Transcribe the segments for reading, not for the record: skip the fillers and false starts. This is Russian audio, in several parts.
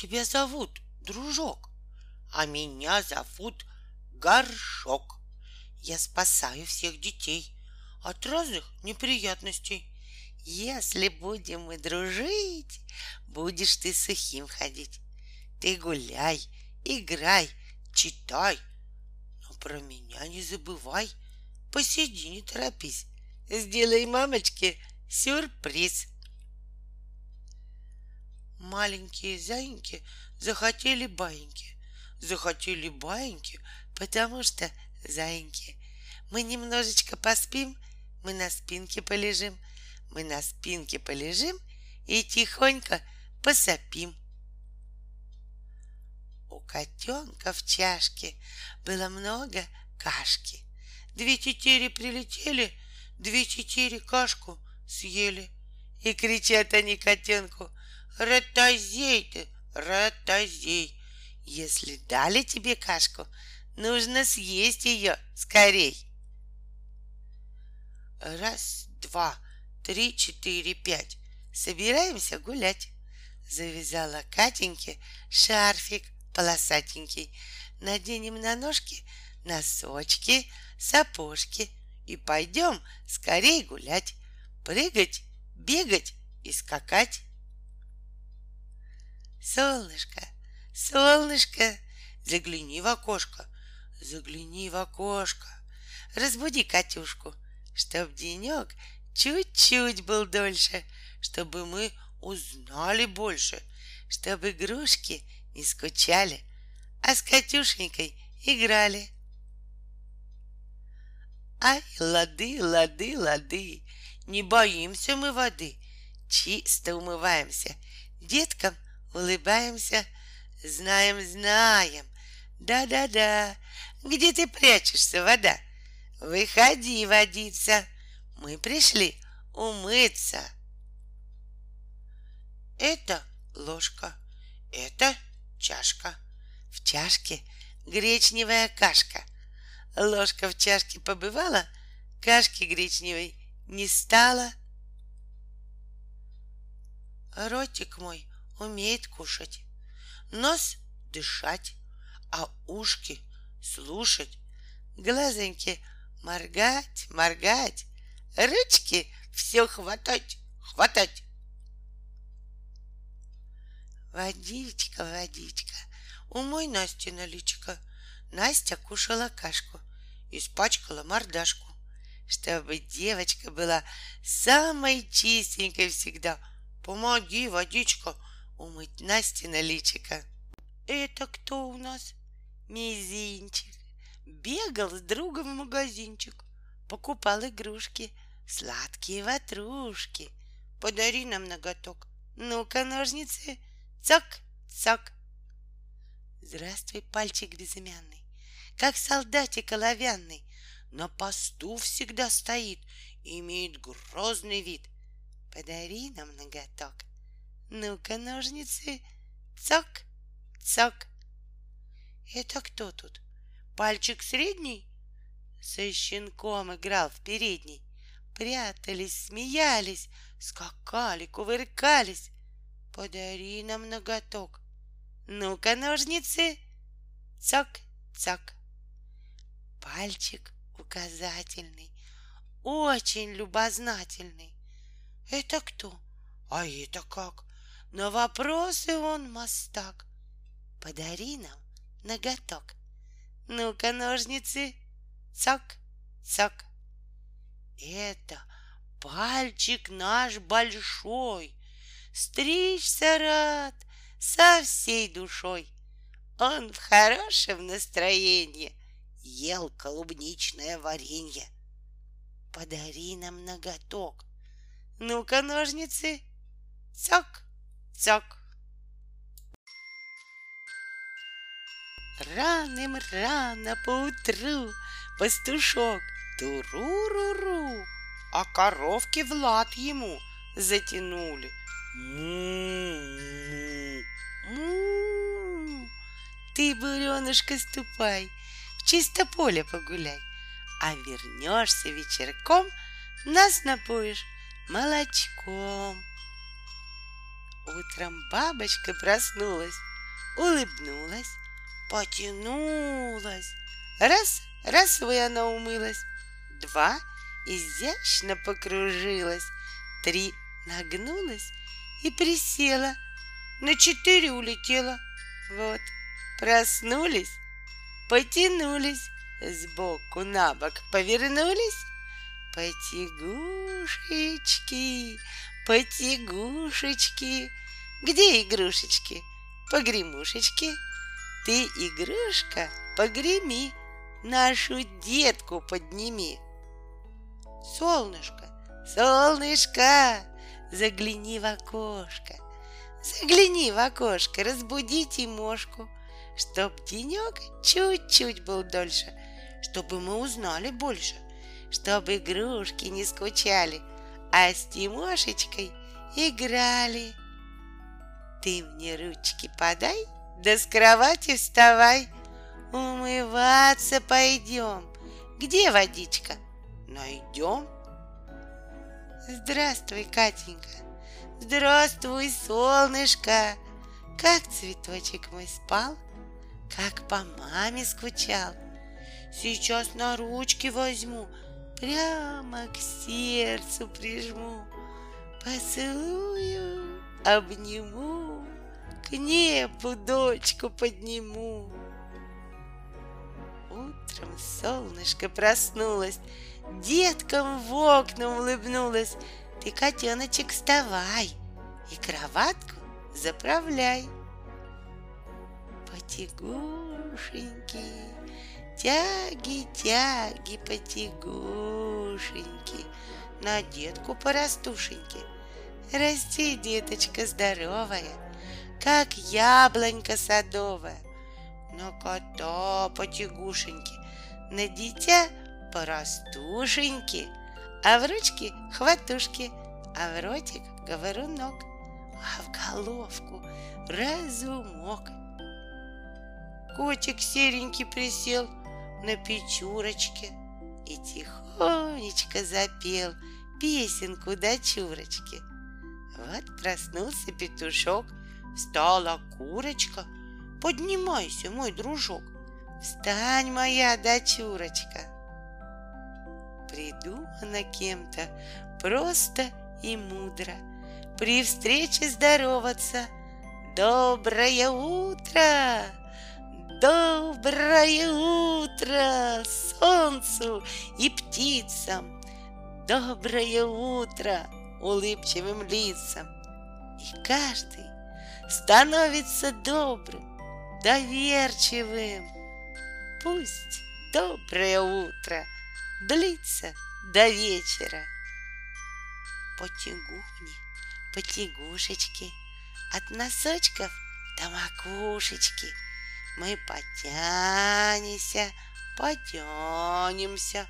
тебя зовут, дружок, а меня зовут Горшок. Я спасаю всех детей от разных неприятностей. Если будем мы дружить, будешь ты сухим ходить. Ты гуляй, играй, читай, но про меня не забывай. Посиди, не торопись, сделай мамочке сюрприз. Маленькие заиньки захотели баиньки. Захотели баиньки, потому что заиньки. Мы немножечко поспим, мы на спинке полежим. Мы на спинке полежим и тихонько посопим. У котенка в чашке было много кашки. 2 тетери прилетели, 2 тетери кашку съели. И кричат они котенку: «Ротозей ты, ротозей! Если дали тебе кашку, нужно съесть ее скорей!» 1, 2, 3, 4, 5. Собираемся гулять. Завязала Катеньке шарфик полосатенький. Наденем на ножки носочки, сапожки и пойдем скорей гулять, прыгать, бегать и скакать. Солнышко, солнышко, загляни в окошко, загляни в окошко. Разбуди Катюшку, чтоб денек чуть-чуть был дольше, чтобы мы узнали больше, чтобы игрушки не скучали, а с Катюшенькой играли. Ай, лады, лады, лады, не боимся мы воды, чисто умываемся, деткам улыбаемся, знаем, знаем, да-да-да, где ты прячешься, вода? Выходи водиться, мы пришли умыться. Это ложка, это чашка. В чашке гречневая кашка. Ложка в чашке побывала, кашки гречневой не стало. Ротик мой умеет кушать, нос дышать, а ушки слушать, глазоньки моргать, моргать, ручки все хватать, хватать. Водичка, водичка, умой Настина личико. Настя кушала кашку, испачкала мордашку, чтобы девочка была самой чистенькой всегда. Помоги, водичка, умыть Настина личико. Это кто у нас? Мизинчик. Бегал с другом в магазинчик, покупал игрушки, сладкие ватрушки. Подари нам ноготок. Ну-ка, ножницы, цок, цок. Здравствуй, пальчик безымянный, как солдатик оловянный, на посту всегда стоит, имеет грозный вид. Подари нам ноготок. Ну-ка, ножницы, цок, цок. Это кто тут? Пальчик средний? Со щенком играл в передней. Прятались, смеялись, скакали, кувыркались. Подари нам ноготок. Ну-ка, ножницы, цок-цок. Пальчик указательный, очень любознательный. Это кто? А это как? На вопросы он мастак. Подари нам ноготок. Ну-ка, ножницы, цок-цок. Это пальчик наш большой, стричься рад со всей душой. Он в хорошем настроении ел клубничное варенье. Подари нам ноготок. Ну-ка, ножницы, цок-цок. Раным-рано поутру пастушок туру-ру-ру, а коровки в лад ему затянули. Му-му, му. Ты, буренушка, ступай, в чисто поле погуляй, а вернешься вечерком, нас напоишь молочком. Утром бабочка проснулась, улыбнулась, потянулась. Раз, разовой она умылась. Два, изящно покружилась. Три, нагнулась и присела. На четыре улетела. Вот, проснулись, потянулись, сбоку на бок повернулись. Потягушечки, потягушечки. Где игрушечки? Погремушечки. Ты, игрушка, погреми, нашу детку подними. Солнышко, солнышко, загляни в окошко. Загляни в окошко, разбуди Тимошку, чтоб денек чуть-чуть был дольше, чтобы мы узнали больше, чтобы игрушки не скучали, а с Тимошечкой играли. Ты мне ручки подай, да с кровати вставай. Умываться пойдем. Где водичка? Найдем. Здравствуй, Катенька. Здравствуй, солнышко. Как цветочек мой спал, как по маме скучал. Сейчас на ручки возьму, прямо к сердцу прижму. Поцелую, обниму, к небу дочку подниму. Утром солнышко проснулось, деткам в окна улыбнулось. Ты, котеночек, вставай и кроватку заправляй. Потягушеньки, тяги-тяги, потягушеньки, на детку порастушеньки. Расти, деточка здоровая, как яблонька садовая. На кота потягушеньки, на дитя порастушеньки, а в ручки хватушки, а в ротик говорунок, а в головку разумок. Котик серенький присел на печурочке и тихонечко запел песенку дочурочки. Вот проснулся петушок, встала курочка. Поднимайся, мой дружок, встань, моя дочурочка. Придумано кем-то просто и мудро при встрече здороваться. Доброе утро! Доброе утро солнцу и птицам! Доброе утро улыбчивым лицам! И каждый становится добрым, доверчивым. Пусть доброе утро длится до вечера. Потягуни, потягушечки, от носочков до макушечки. Мы потянемся, потянемся,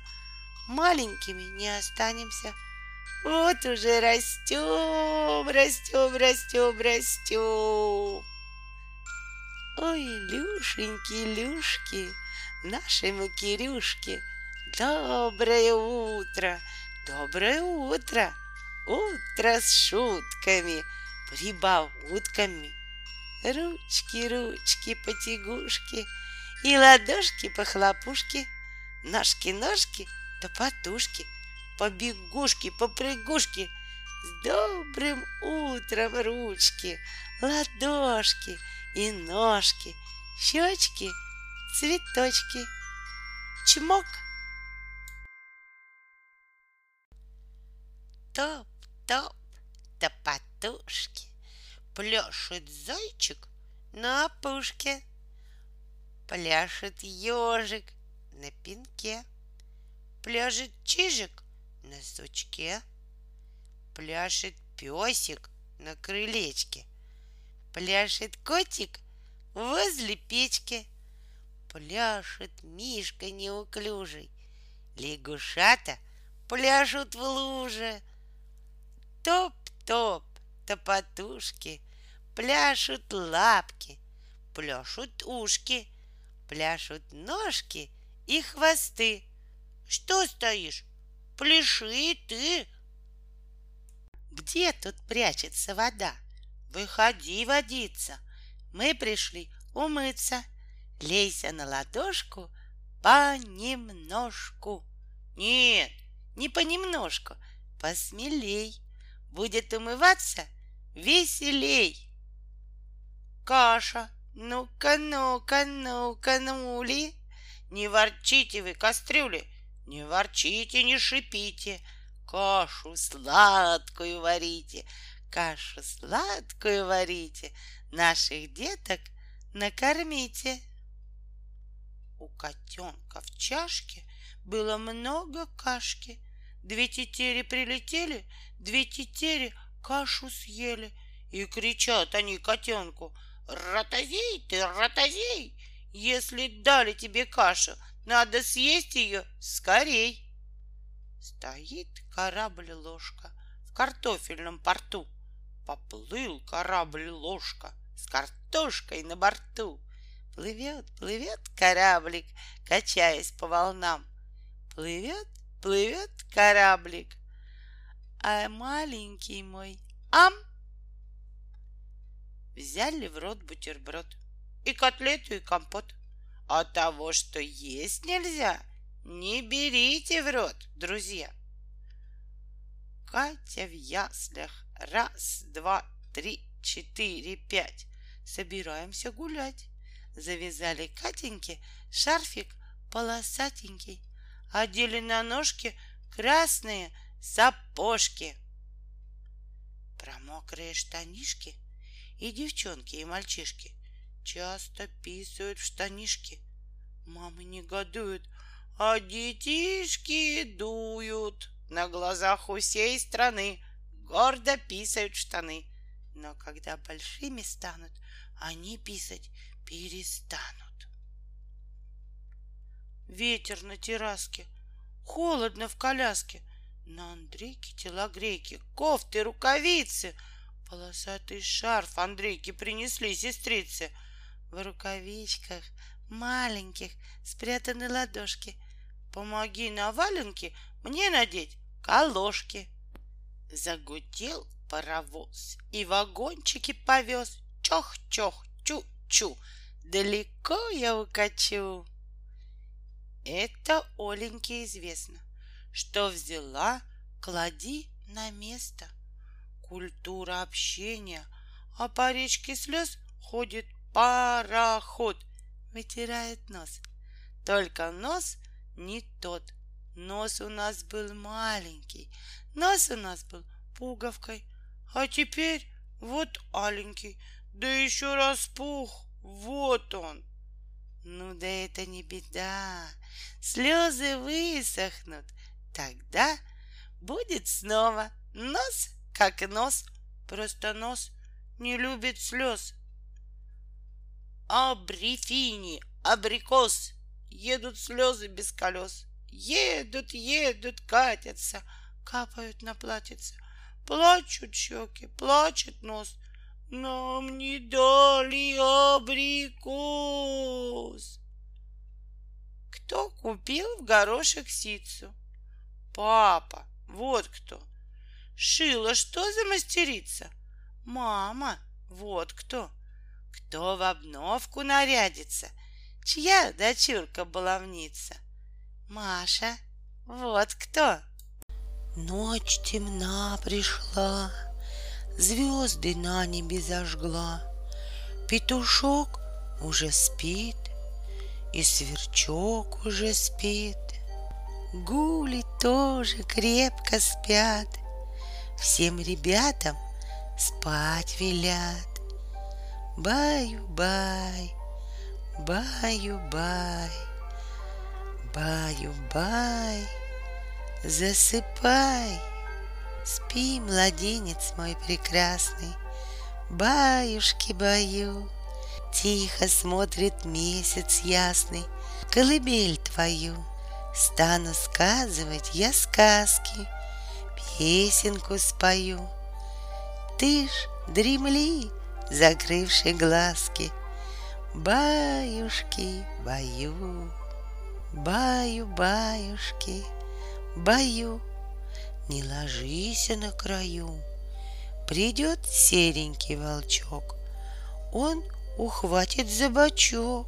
маленькими не останемся. Вот уже растем, растем, растем, растем. Ой, Люшеньки, Люшки, наши макирюшки, доброе утро, доброе утро. Утро с шутками, прибаутками. Ручки, ручки, потягушки, и ладошки похлопушки, ножки, ножки, да потушки, побегушки, попрыгушки. С добрым утром ручки, ладошки и ножки, щечки, цветочки. Чмок. Топ-топ, да потушки, пляшет зайчик на опушке, пляшет ежик на пеньке, пляшет чижик на сучке, пляшет песик на крылечке, пляшет котик возле печки, пляшет мишка неуклюжий, лягушата пляшут в луже. Топ-топ, топотушки, пляшут лапки, пляшут ушки, пляшут ножки и хвосты. Что стоишь? Пляши ты! Где тут прячется вода? Выходи водиться. Мы пришли умыться, лейся на ладошку понемножку. Нет, не понемножку, посмелей. Будет умываться веселей. Каша, ну-ка, ну-ка, ну-ка, ну-ли. Не ворчите вы, кастрюли, не ворчите, не шипите. Кашу сладкую варите, кашу сладкую варите. Наших деток накормите. У котенка в чашке было много кашки. 2 тетери прилетели, 2 тетери кашу съели. И кричат они котенку: «Ротозей ты, ротозей! Если дали тебе кашу, надо съесть ее скорей!» Стоит корабль-ложка в картофельном порту. Поплыл корабль-ложка с картошкой на борту. Плывет, плывет кораблик, качаясь по волнам. Плывет, плывет кораблик. А маленький мой ам! Взяли в рот бутерброд и котлету, и компот. А того, что есть нельзя, не берите в рот, друзья. Катя в яслях. 1, 2, 3, 4, 5. Собираемся гулять. Завязали Катеньке шарфик полосатенький. Одели на ножки красные сапожки. Про мокрые штанишки и девчонки, и мальчишки часто писают в штанишки. Мамы негодуют, а детишки дуют. На глазах у всей страны гордо писают штаны. Но когда большими станут, они писать перестанут. Ветер на терраске, холодно в коляске. На Андрейке телогрейки, кофты, рукавицы. Полосатый шарф Андрейке принесли сестрицы. В рукавичках маленьких спрятаны ладошки. Помоги на валенке мне надеть колошки. Загудел паровоз и вагончики повез. Чох-чох, чу-чу, далеко я укачу. Это Оленьке известно, что взяла, клади на место. Культура общения, а по речке слез ходит пароход, вытирает нос. Только нос не тот, нос у нас был маленький, нос у нас был пуговкой, а теперь вот аленький, да еще распух, вот он. Ну да это не беда, слезы высохнут, тогда будет снова нос как нос, просто нос не любит слез. Абрифини, абрикос, едут слезы без колес, едут, едут, катятся, капают на платьице, плачут щеки, плачет нос. Нам не дали абрикос. Кто купил в горошек сицу? Папа, вот кто. Шила, что за мастерица? Мама, вот кто. Кто в обновку нарядится? Чья дочурка-баловница? Маша, вот кто. Ночь темна пришла, звезды на небе зажгла, петушок уже спит, и сверчок уже спит, гули тоже крепко спят, всем ребятам спать велят. Баю-бай, баю-бай, баю-бай, засыпай. Спи, младенец мой прекрасный, баюшки-баю, тихо смотрит месяц ясный колыбель твою. Стану сказывать я сказки, песенку спою. Ты ж дремли, закрывши глазки, баюшки-баю, баю-баюшки, баю. Не ложись на краю, придет серенький волчок, он ухватит за бочок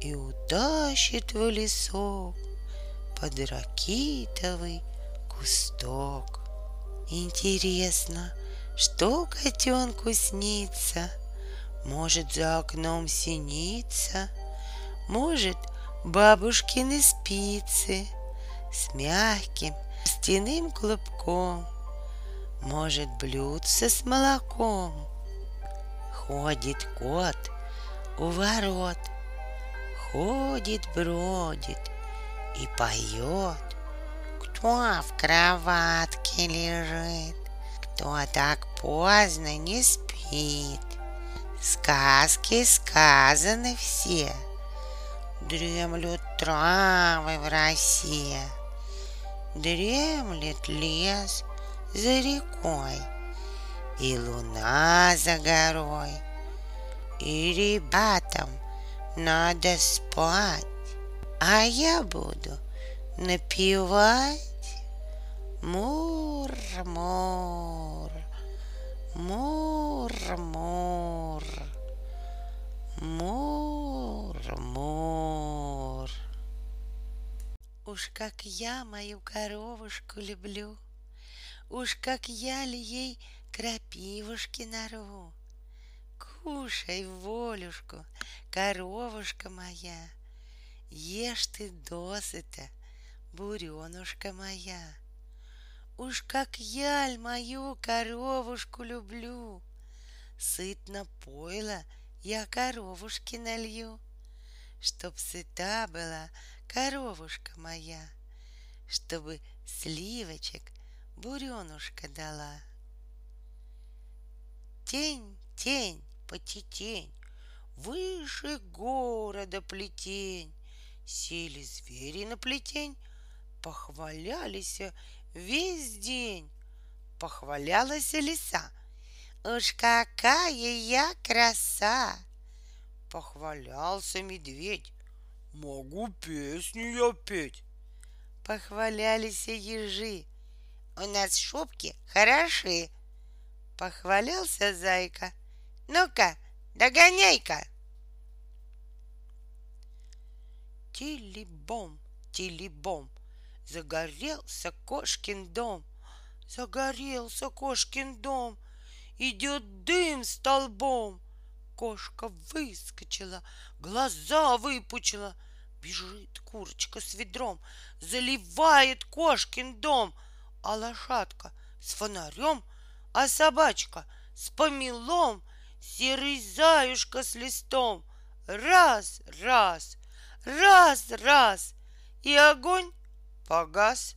и утащит в лесок под ракитовый кусток. Интересно, что котенку снится? Может, за окном синица, может, бабушкины спицы с мягким стяным клубком, может, блюдце с молоком. Ходит кот у ворот, ходит-бродит и поет. Кто в кроватке лежит, кто так поздно не спит? Сказки сказаны все, дремлют травы в росе, дремлет лес за рекой, и луна за горой. И ребятам надо спать, а я буду напевать: мур-мур, мур-мур, мур-мур. Уж как я мою коровушку люблю, уж как я ли ей крапивушки нарву. Кушай, волюшку, коровушка моя, ешь ты досыта, буренушка моя. Уж как я ль мою коровушку люблю, сытно пойло я коровушке налью, чтоб сыта была коровушка моя, чтобы сливочек буренушка дала. Тень, тень, потетень, выше города плетень. Сели звери на плетень, похвалялись весь день. Похвалялась лиса: уж какая я краса! Похвалялся медведь: могу песню я петь. Похвалялись ежи: у нас шубки хороши. Похвалялся зайка: ну-ка, догоняй-ка! Тили-бом, тили-бом, загорелся кошкин дом, загорелся кошкин дом, идет дым столбом. Кошка выскочила, глаза выпучила, бежит курочка с ведром, заливает кошкин дом, а лошадка с фонарем, а собачка с помелом, серый заюшка с листом. Раз, раз, раз, раз, и огонь погас.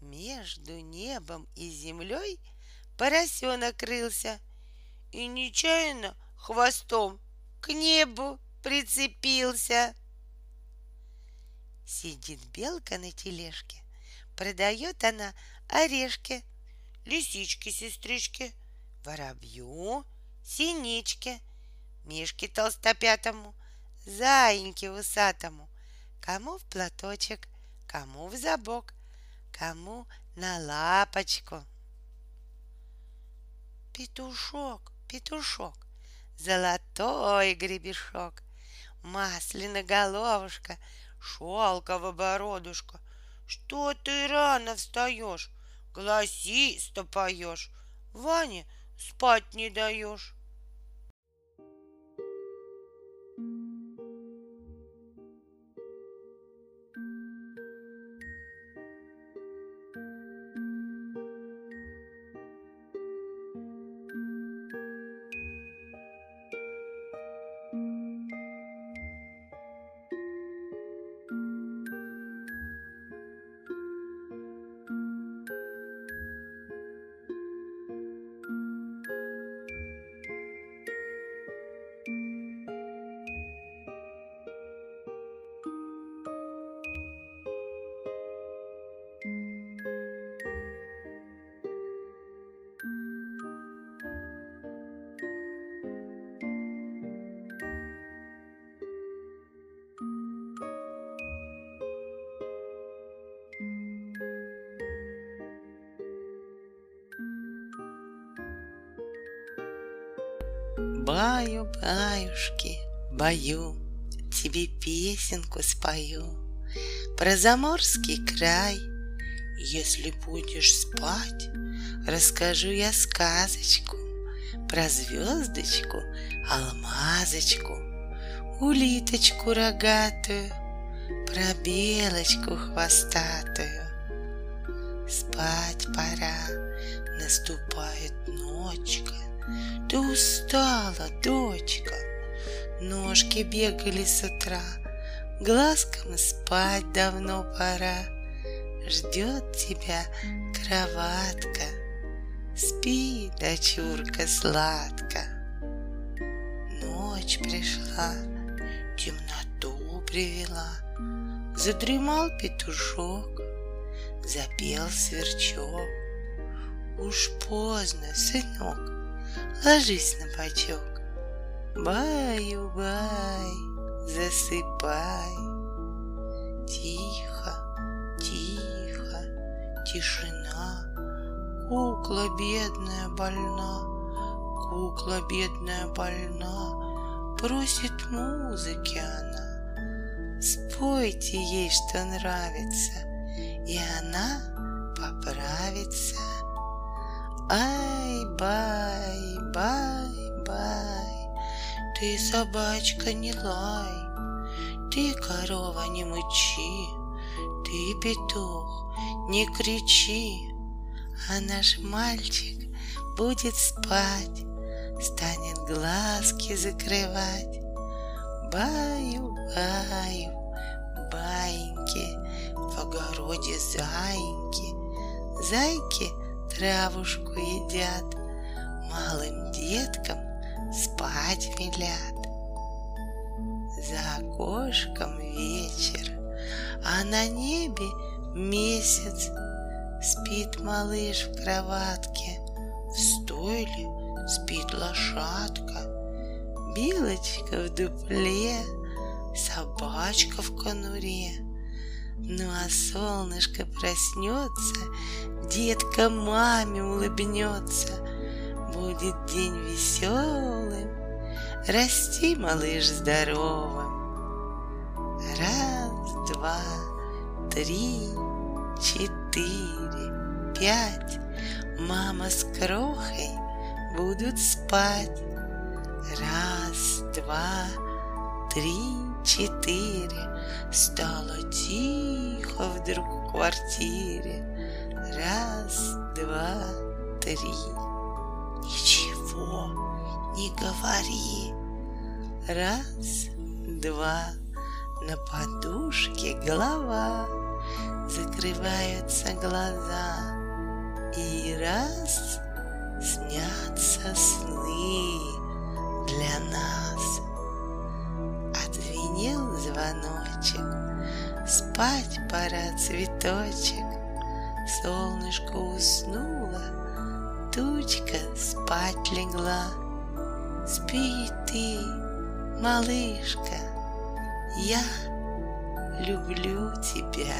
Между небом и землей поросенок крылся и нечаянно хвостом к небу прицепился. Сидит белка на тележке, продает она орешки, лисичке-сестричке, воробью, синичке, мишке толстопятому, заиньке усатому. Кому в платочек, кому в забок, кому на лапочку. Петушок, петушок, золотой гребешок, маслиноголовушка, шелковобородушка, что ты рано встаешь, голосисто поешь, Ване спать не даешь. Баю, баюшки, баю, тебе песенку спою про заморский край. Если будешь спать, расскажу я сказочку про звездочку, алмазочку, улиточку рогатую, про белочку хвостатую. Спать пора, наступает ночка, ты устала, дочка. Ножки бегали с утра, глазкам спать давно пора. Ждет тебя кроватка, спи, дочурка, сладко. Ночь пришла, темноту привела, задремал петушок, запел сверчок. Уж поздно, сынок, ложись на бочок. Баю-бай, засыпай. Тихо, тихо, тишина. Кукла бедная больна, кукла бедная больна, просит музыки она. Спойте ей, что нравится, и она поправится. Ай, бай, бай, бай, ты, собачка, не лай, ты, корова, не мычи, ты, петух, не кричи. А наш мальчик будет спать, станет глазки закрывать. Баю, баю, баиньки, в огороде заиньки, зайки травушку едят, малым деткам спать велят. За окошком вечер, а на небе месяц. Спит малыш в кроватке, в стойле спит лошадка, белочка в дупле, собачка в конуре. Ну а солнышко проснется, детка маме улыбнется, будет день веселым, расти, малыш, здоровым. Раз, два, три, 4, 5, мама с крохой будут спать. 1, 2, 3, 4, стало тихо вдруг в квартире. 1, 2, 3, ничего не говори. 1, 2, на подушке голова, закрываются глаза, и раз снятся сны для нас. Отзвенел звоночек, спать пора, цветочек. Солнышко уснуло, тучка спать легла. Спи ты, малышка, я люблю тебя.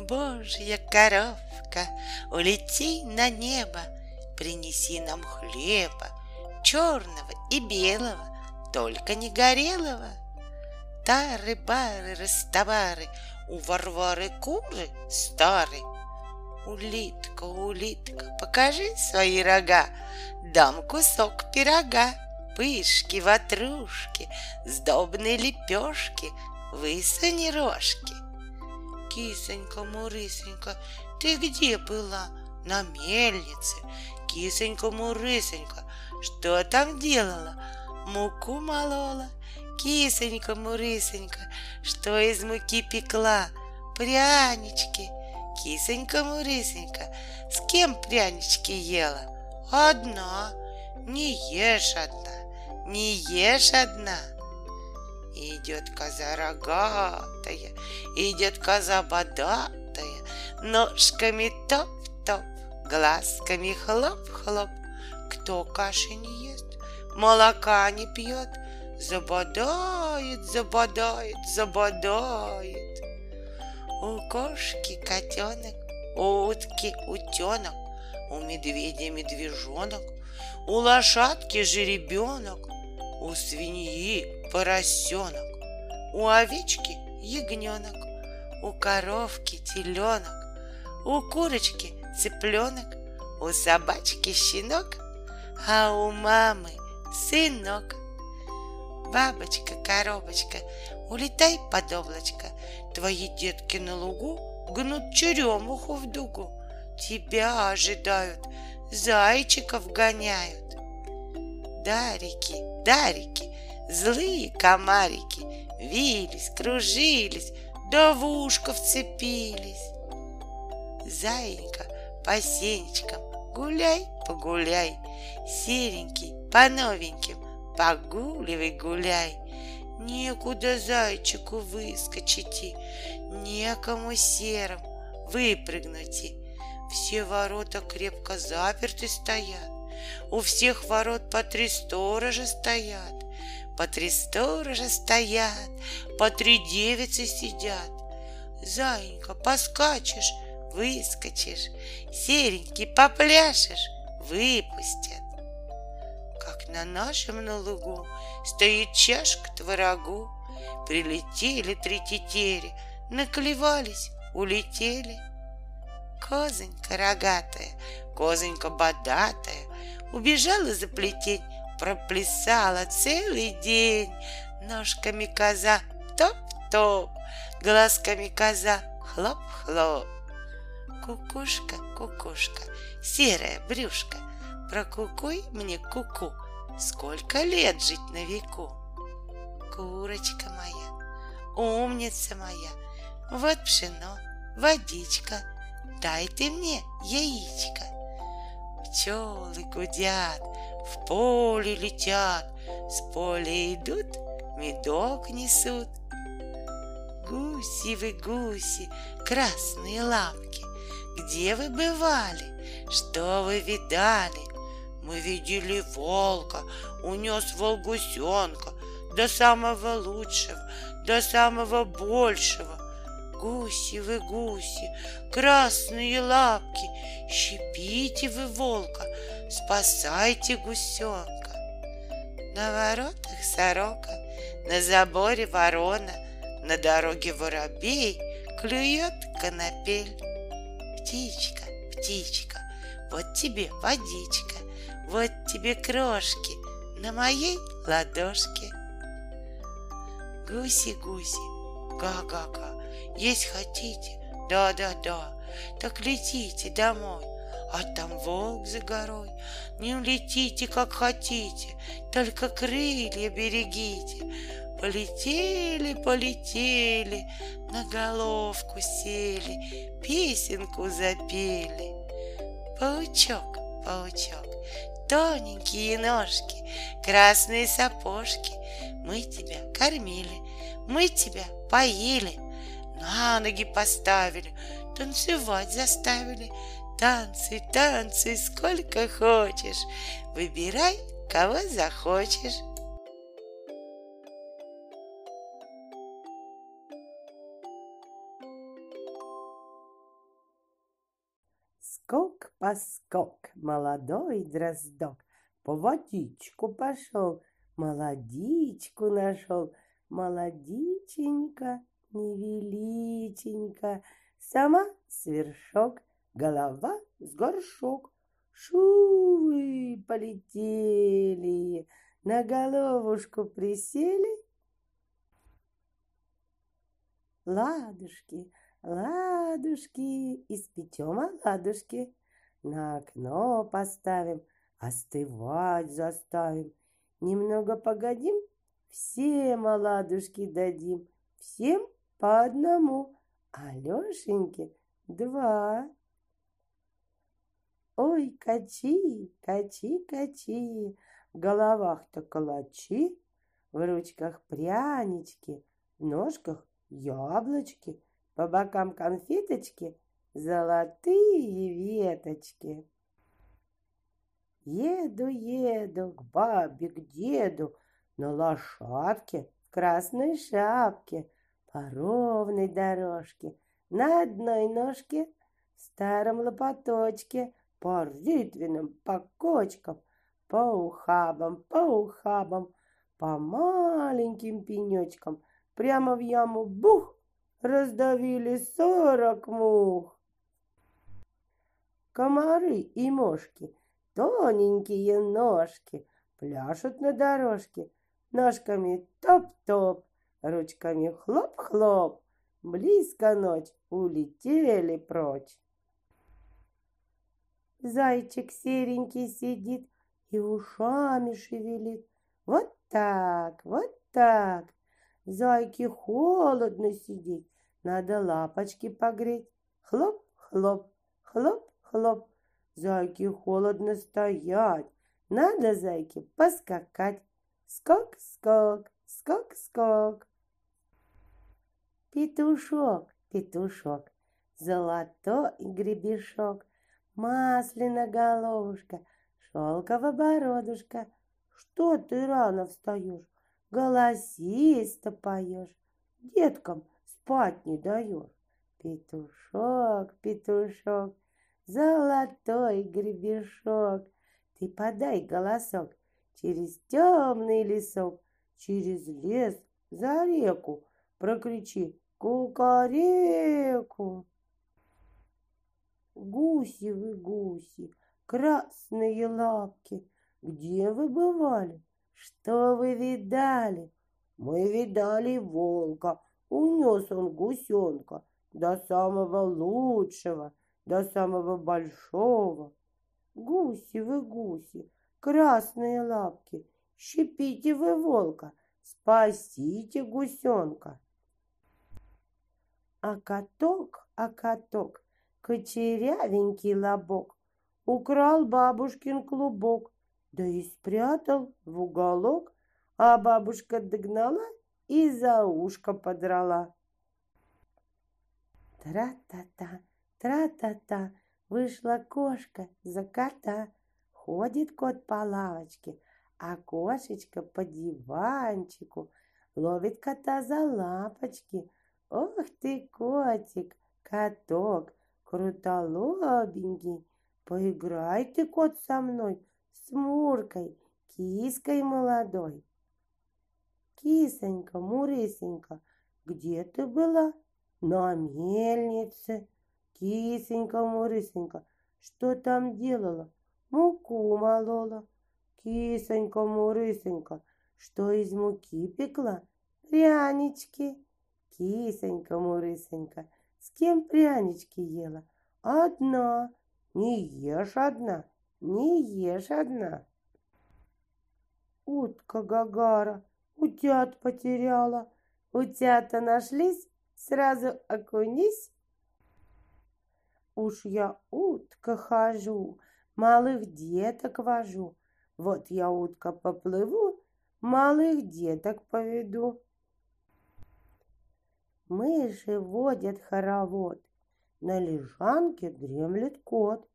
Божья коровка, улети на небо, принеси нам хлеба, черного и белого, только не горелого. Тары-бары, растовары, у Варвары куры старые, Улитка, улитка, покажи свои рога, дам кусок пирога, пышки, ватрушки, сдобные лепешки, высуни рожки. Кисонька, мурысонька, ты где была? На мельнице. Кисонька, мурысонька, что там делала? Муку молола. Кисонька, мурысонька, что из муки пекла? Прянички. Кисонька, мурысонька, с кем прянички ела? Одна. Не ешь одна, не ешь одна. Идет коза рогатая, идет коза бодатая, ножками топ-топ, глазками хлоп-хлоп. Кто каши не ест, молока не пьет, забодает, забодает, забодает. У кошки котенок, у утки утенок, у медведя медвежонок, у лошадки жеребенок, у свиньи поросенок, у овечки ягненок, у коровки теленок, у курочки цыпленок, у собачки щенок, а у мамы сынок. Бабочка, коробочка, улетай под облачко, твои детки на лугу гнут черемуху в дугу, тебя ожидают, зайчиков гоняют. Дарики, дарики, злые комарики вились, кружились, да в ушко вцепились. Заинька, по сенечкам гуляй, погуляй, серенький, по новеньким погуливай, гуляй. Некуда зайчику выскочить, некому серым выпрыгнуть. Все ворота крепко заперты стоят, у всех ворот по три сторожа стоят, по три сторожа стоят, по три девицы сидят. Заинька, поскачешь — выскочишь, серенький, попляшешь — выпустят. Как на нашем на лугу стоит чашка творогу, прилетели три тетери, наклевались, улетели. Козонька рогатая, козонька бодатая убежала за плетень, проплясала целый день. Ножками коза топ-топ, глазками коза хлоп-хлоп. Кукушка, кукушка, серая брюшка, прокукуй мне куку, сколько лет жить на веку. Курочка моя, умница моя, вот пшено, водичка, дай ты мне яичко. Пчелы гудят, в поле летят, с поля идут, медок несут. Гуси вы, гуси, красные лапки, где вы бывали, что вы видали? Мы видели волка, унес вол гусенка, до самого лучшего, до самого большего. Гуси вы, гуси, красные лапки, щипите вы волка, спасайте гусенка. На воротах сорока, на заборе ворона, на дороге воробей клюет конопель. Птичка, птичка, вот тебе водичка, вот тебе крошки на моей ладошке. Гуси, гуси, га-га-га, есть хотите? Да-да-да, так летите домой, а там волк за горой. Не улетите, как хотите, только крылья берегите. Полетели, полетели, на головку сели, песенку запели. Паучок, паучок, тоненькие ножки, красные сапожки, мы тебя кормили, мы тебя поели, на ноги поставили, танцевать заставили. Танцуй, танцуй, сколько хочешь, выбирай, кого захочешь. Скок-поскок, молодой дроздок, по водичку пошел, молодичку нашел. Молодиченька, невеличенька, сама свершок. голова с горшок. Шувы полетели, на головушку присели. Ладушки, ладушки, испечем оладушки, на окно поставим, остывать заставим. Немного погодим, всем оладушки дадим, всем по одному, а Лешеньке два. Ой, качи, качи, качи, в головах-то калачи, в ручках прянички, в ножках яблочки, по бокам конфеточки, золотые веточки. Еду-еду к бабе, к деду, на лошадке, в красной шапке, по ровной дорожке, на одной ножке, в старом лопоточке, по рытвинам, по кочкам, по ухабам, по маленьким пенечкам, прямо в яму, бух, раздавили 40 мух. Комары и мошки, тоненькие ножки, пляшут на дорожке, ножками топ-топ, ручками хлоп-хлоп, близко ночь, улетели прочь. Зайчик серенький сидит и ушами шевелит. Вот так, вот так. Зайке холодно сидеть, надо лапочки погреть. Хлоп-хлоп, хлоп-хлоп. Зайке холодно стоять, надо зайке поскакать. Скок-скок, скок-скок. Петушок, петушок, золотой гребешок. Маслина головушка, шелкова бородушка, что ты рано встаешь, голосисто поешь, деткам спать не даешь. Петушок, петушок, золотой гребешок, ты подай голосок через темный лесок, через лес за реку, прокричи кукареку. Гуси вы, гуси, красные лапки, где вы бывали, что вы видали? Мы видали волка, унес он гусенка, до самого лучшего, до самого большого. Гуси вы, гуси, красные лапки, щипите вы волка, спасите гусенка. А каток, кочерявенький лобок, украл бабушкин клубок, да и спрятал в уголок, а бабушка догнала и за ушко подрала. Тра-та-та, тра-та-та, вышла кошка за кота, ходит кот по лавочке, а кошечка по диванчику, ловит кота за лапочки. Ох ты, котик, каток, крутолобенький, поиграй ты, кот, со мной, с Муркой, киской молодой. Кисонька, Мурысенька, где ты была? На мельнице. Кисонька, Мурысенька, что там делала? Муку молола. Кисонька, Мурысенька, что из муки пекла? Прянички. Кисонька, Мурысенька, с кем прянички ела? Одна. Не ешь одна, не ешь одна. Утка Гагара утят потеряла. Утята нашлись, сразу окунись. Уж я утка хожу, малых деток вожу. Вот я утка поплыву, малых деток поведу. Мыши водят хоровод, на лежанке дремлет кот.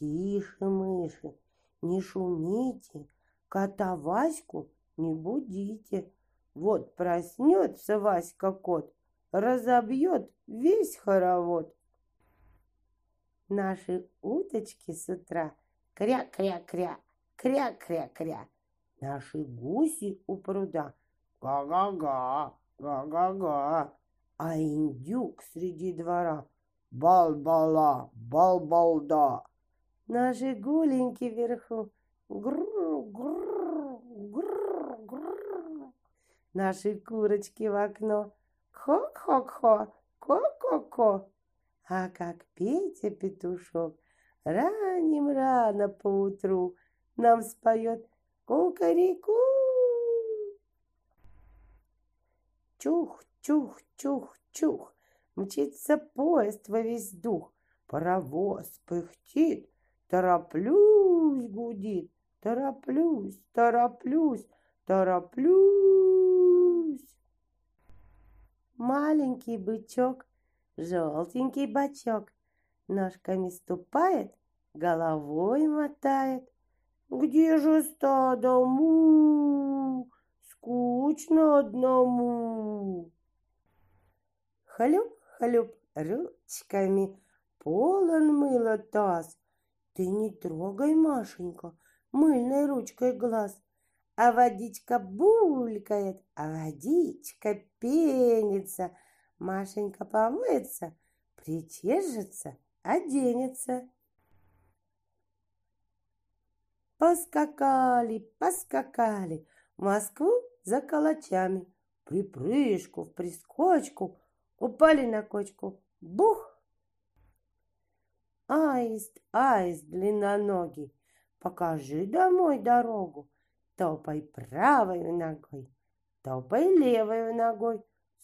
Тише, мыши, не шумите, кота Ваську не будите. Вот проснется Васька-кот, разобьет весь хоровод. Наши уточки с утра кря-кря-кря, кря-кря-кря. Наши гуси у пруда га-га-га, га-га-га. А индюк среди двора Балбала, балбалда. На жигуленьке вверху. Гр-гр-гр-гр-гр. Наши курочки в окно. Хо-хо-хо, ко-ко-ко. А как Петя Петушок ранним рано поутру нам споет кукареку. Чух-чух-чух-чух, мчится поезд во весь дух. Паровоз пыхтит, тороплюсь, гудит. Тороплюсь, тороплюсь, тороплюсь. Маленький бычок, желтенький бочок, ножками ступает, головой мотает. Где же стадо му? Скучно одному. Хлюп-хлюп ручками, полон мыла таз. Ты не трогай, Машенька, мыльной ручкой глаз. А водичка булькает, а водичка пенится. Машенька помыется, причешется, оденется. Поскакали, поскакали в Москву за калачами. Припрыжку, в прискочку, упали на кочку. Бух! Аист, аист длинноногий, покажи домой дорогу. Топай правой ногой, топай левой ногой.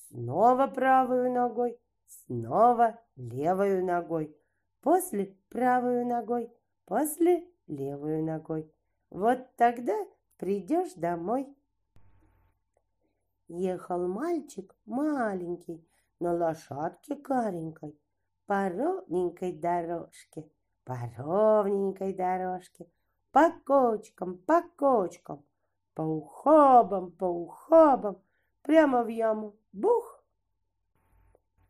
Снова правой ногой, снова левой ногой. После правой ногой, после левой ногой. Вот тогда придешь домой. Ехал мальчик маленький на лошадке каренькой. По ровненькой дорожке, по ровненькой дорожке. По кочкам, по кочкам, по ухабам, по ухабам. Прямо в яму. Бух!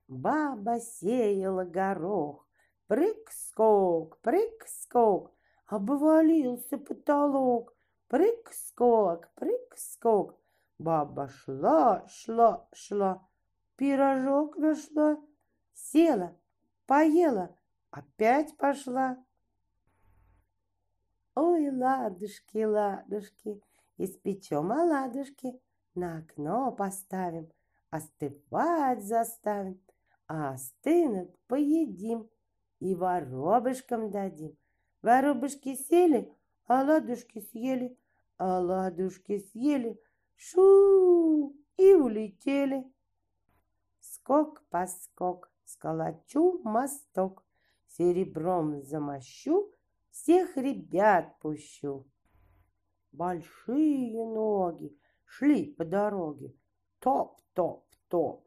Баба сеяла горох. Прыг-скок, прыг-скок. Обвалился потолок. Прыг-скок, прыг-скок. Баба шла, шла, шла. Пирожок нашла. Села, поела, опять пошла. Ой, ладушки, ладушки, испечем оладушки. На окно поставим, остывать заставим, а остынут поедим и воробышкам дадим. Воробышки сели, оладушки съели, оладушки съели, шу, и улетели. Скок-поскок, сколочу мосток, серебром замощу, всех ребят пущу. Большие ноги шли по дороге. Топ-топ-топ,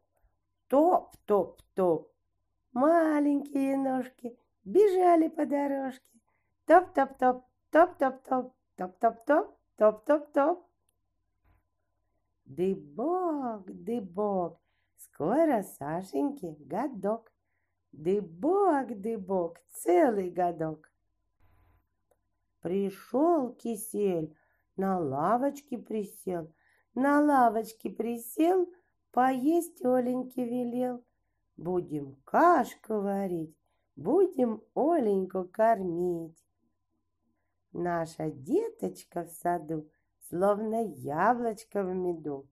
топ-топ-топ. Маленькие ножки бежали по дорожке. Топ-топ-топ, топ-топ-топ, топ-топ-топ, топ-топ-топ. Дыбок, дыбок, скоро Сашеньке годок. Дыбок, дыбок, целый годок. Пришел кисель, на лавочке присел. На лавочке присел, поесть Оленьке велел. Будем кашку варить, будем Оленьку кормить. Наша деточка в саду, словно яблочко в меду.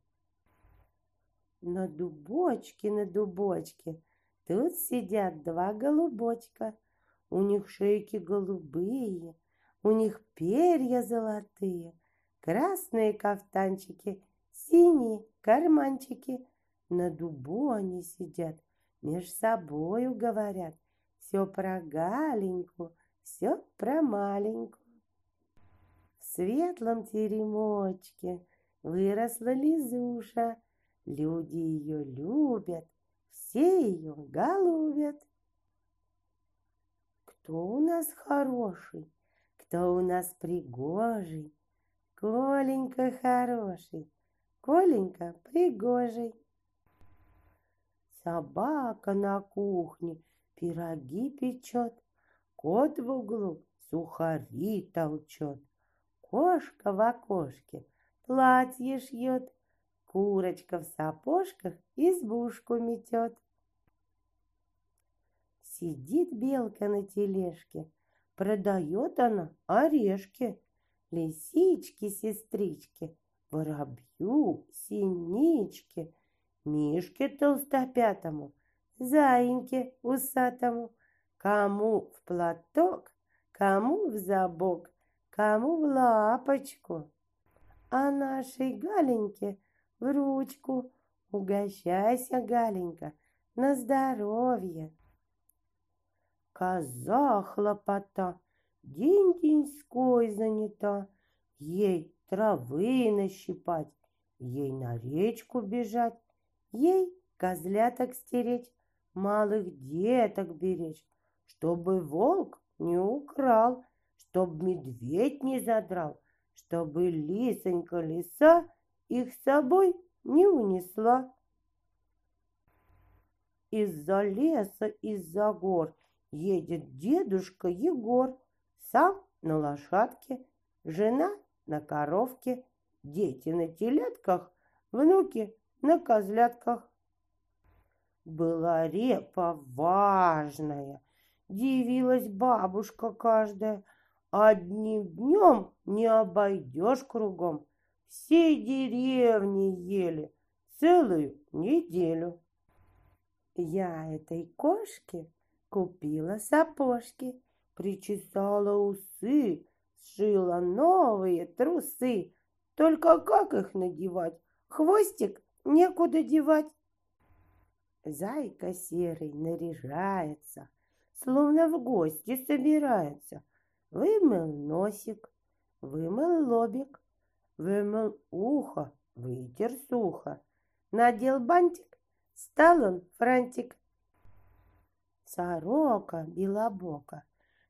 На дубочке, на дубочке, тут сидят два голубочка. У них шейки голубые, у них перья золотые, красные кафтанчики, синие карманчики. На дубу они сидят, меж собою говорят. Все про Галеньку, все про маленьку. В светлом теремочке выросла Лизуша. Люди ее любят, все ее голубят. Кто у нас хороший, кто у нас пригожий? Коленька хороший, Коленька пригожий. Собака на кухне пироги печет, кот в углу сухари толчет, кошка в окошке платье шьет, курочка в сапожках избушку метет. Сидит белка на тележке, продает она орешки, лисички-сестрички, воробью, синички, мишке толстопятому, заиньке усатому, кому в платок, кому в забок, кому в лапочку, а нашей Галеньке в ручку. Угощайся, Галенька, на здоровье. Коза хлопота, день деньской занята, ей травы нащипать, ей на речку бежать, ей козляток стеречь, малых деток беречь, чтобы волк не украл, чтоб медведь не задрал, чтобы лисонька-лиса их с собой не унесла. Из-за леса, из-за гор едет дедушка Егор, сам на лошадке, жена на коровке, дети на телятках, внуки на козлятках. Была репа важная, дивилась бабушка каждая, одним днем не обойдешь кругом, всей деревни ели целую неделю. Я этой кошке купила сапожки, причесала усы, сшила новые трусы. Только как их надевать? Хвостик некуда девать. Зайка серый наряжается, словно в гости собирается. Вымыл носик, вымыл лобик, вымыл ухо, вытер сухо. Надел бантик, стал он франтик. Сорока белобока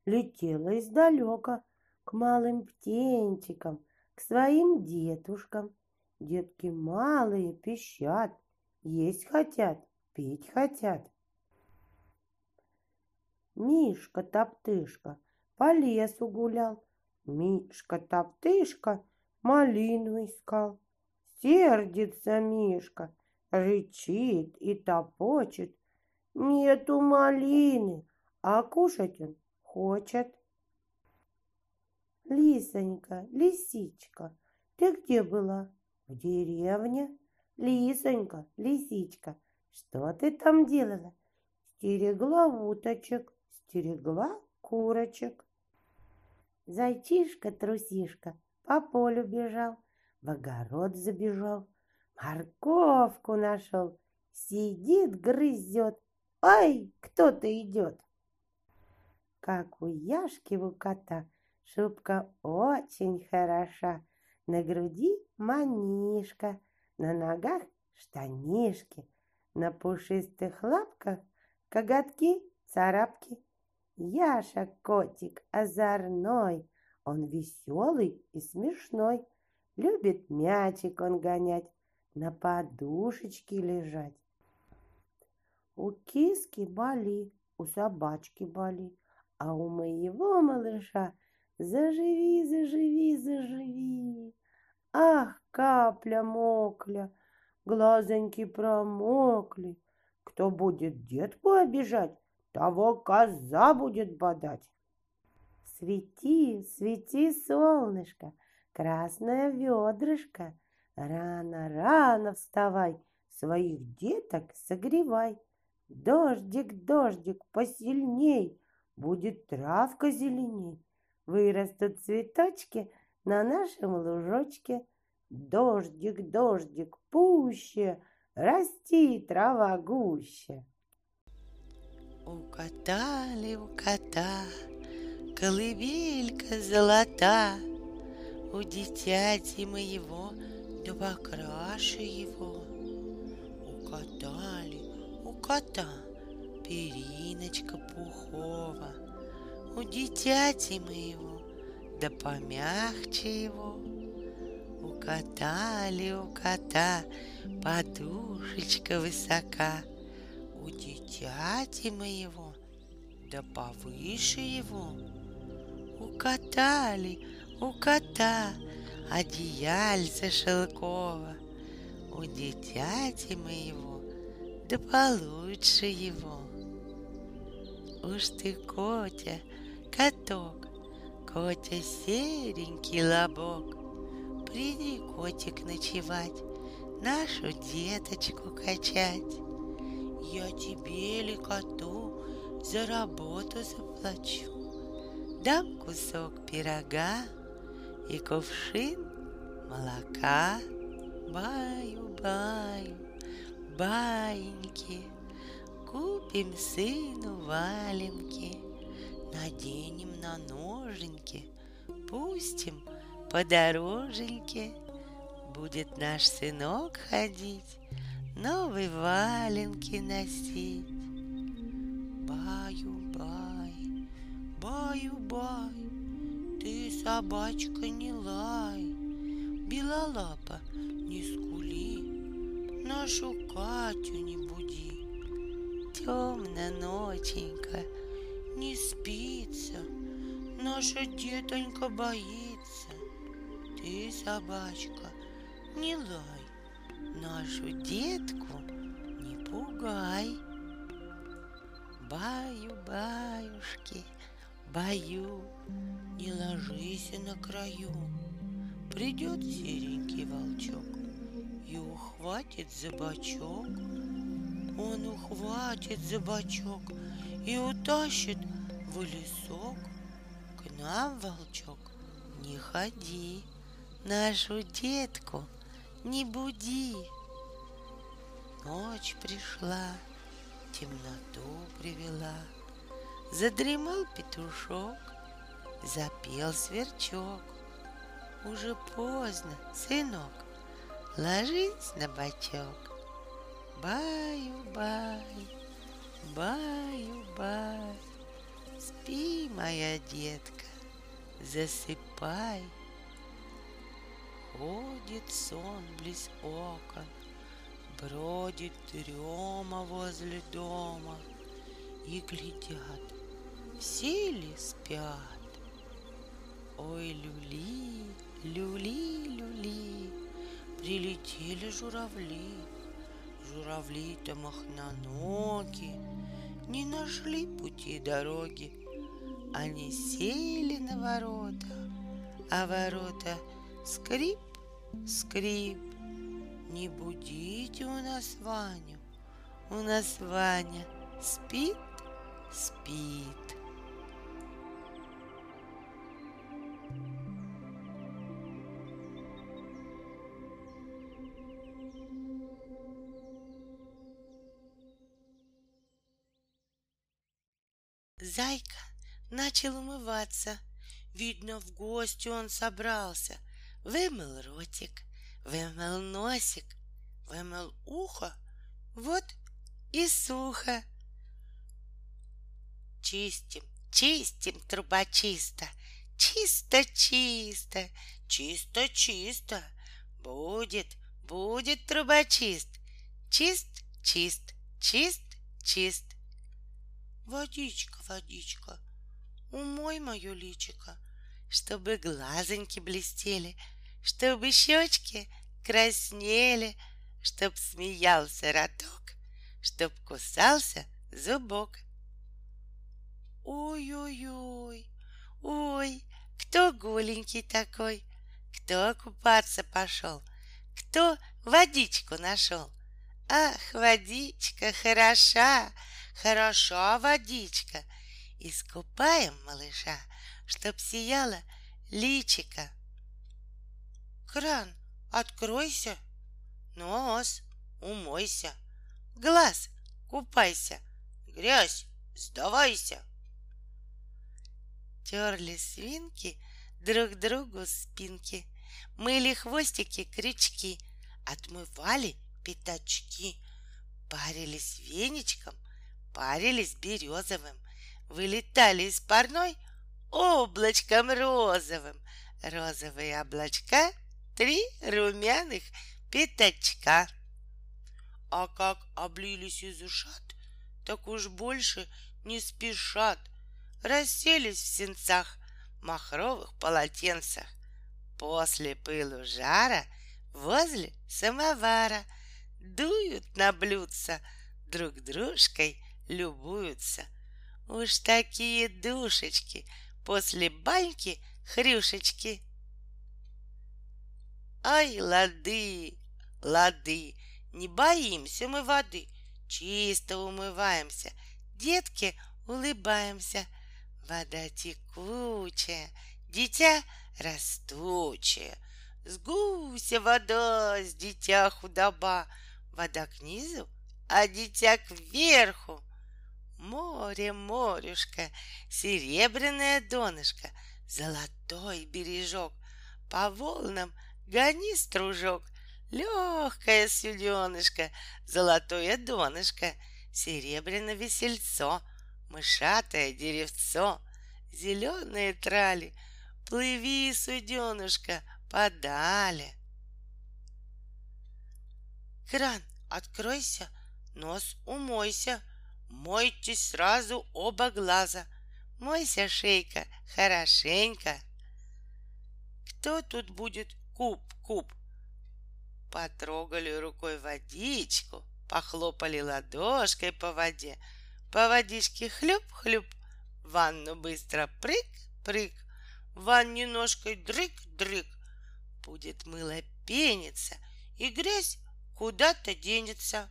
летела издалека к малым птенчикам, к своим детушкам. Детки малые пищат, есть хотят, пить хотят. Мишка-топтышка по лесу гулял, Мишка-топтышка малину искал. Сердится Мишка, рычит и топочет. Нету малины, а кушать он хочет. Лисонька, лисичка, ты где была? В деревне. Лисонька, лисичка, что ты там делала? Стерегла уточек, стерегла курочек. Зайчишка-трусишка по полю бежал, в огород забежал, морковку нашел, сидит, грызет. Ай, кто-то идет. Как у Яшки у кота шубка очень хороша, на груди манишка, на ногах штанишки, на пушистых лапках коготки царапки. Яша котик озорной, он веселый и смешной, любит мячик он гонять, на подушечке лежать. У киски боли, у собачки боли, а у моего малыша заживи, заживи, заживи. Ах, капля мокля, глазоньки промокли. Кто будет детку обижать, того коза будет бодать. Свети, свети, солнышко, красное ведрышко, рано-рано вставай, своих деток согревай. Дождик, дождик, посильней, будет травка зеленей, вырастут цветочки на нашем лужочке. Дождик, дождик, пуще, расти трава гуще. Укатали у кота колыбелька золота, у дитяти моего да покраше его. Укатали у кота периночка пухова, у дитяти моего да помягче его. Укатали у кота подушечка высока, у дитяти моего да повыше его. Укатали у кота одеяльце шелково, у дитяти моего да получше его. уж ты, Котя, коток, Котя серенький лобок. Приди, котик, ночевать, нашу деточку качать. Я тебе ли, коту, за работу заплачу, дам кусок пирога и кувшин молока. Баю-баю, баиньки, купим сыну валенки, наденем на ноженьки, пустим по дороженьке. Будет наш сынок ходить, новые валенки носить. Баю-бай, баю-бай, ты, собачка, не лай. Белолапа, не скули, нашу Катю не буди. Темно, ноченька, не спится, наша детонька боится. Ты, собачка, не лай, нашу детку не пугай. Баю-баюшки, баю, не ложись на краю. Придет серенький волчок и ухватит за бочок. Он ухватит за бочок и утащит в лесок. К нам, волчок, не ходи, нашу детку не буди. Ночь пришла, темноту привела. Задремал петушок, запел сверчок. Уже поздно, сынок, ложись на бочок. Баю-бай, баю-бай, спи, моя детка, засыпай. Ходит сон близ окон, бродит дрема возле дома, и глядят, все ли спят. Ой, люли, люли, люли, прилетели журавли. Журавли-то махноноги, не нашли пути дороги. Они сели на ворота, а ворота скрип, скрип. Не будите у нас Ваню, у нас Ваня спит, спит. Зайка начал умываться, видно, в гости он собрался. Вымыл ротик, вымыл носик, вымыл ухо, вот и сухо. Чистим, чистим трубочисто, чисто-чисто, чисто-чисто. Будет, будет трубочист, чист-чист, чист-чист. Водичка, водичка, умой мое личико, чтобы глазоньки блестели, чтобы щечки краснели, чтоб смеялся роток, чтоб кусался зубок. Ой-ой-ой, ой, кто голенький такой, кто купаться пошел, кто водичку нашел. Ах, водичка хороша, хороша водичка, искупаем малыша, чтоб сияло личико. Кран, откройся, нос, умойся, глаз, купайся, грязь, сдавайся. Терли свинки друг другу спинки, мыли хвостики крючки, отмывали пятачки, парились веничком, парились березовым, вылетали из парной облачком розовым. Розовые облачка, три румяных пятачка. А как облились из ушат, так уж больше не спешат. Расселись в сенцах, махровых полотенцах. После пылу жара возле самовара дуют на блюдца, друг дружкой любуются. Уж такие душечки, после баньки хрюшечки. Ай, лады, лады, не боимся мы воды, чисто умываемся, детки улыбаемся. Вода текучая, дитя растучая. С гуся вода, с дитя худоба. Вода к низу, а дитя кверху. Море, морюшка, серебряное донышко, золотой бережок. По волнам гони стружок, легкое суденышко, золотое донышко, серебряное весельцо, мышатое деревцо, зеленые трали, плыви, суденышко, подали. Кран, откройся, нос умойся, мойтесь сразу оба глаза, мойся, шейка, хорошенько. Кто тут будет куб-куб? Потрогали рукой водичку, похлопали ладошкой по воде, по водичке хлюп-хлюп, в ванну быстро прыг-прыг, в ванне ножкой дрыг-дрыг. Будет мыло пениться, и грязь куда-то денется.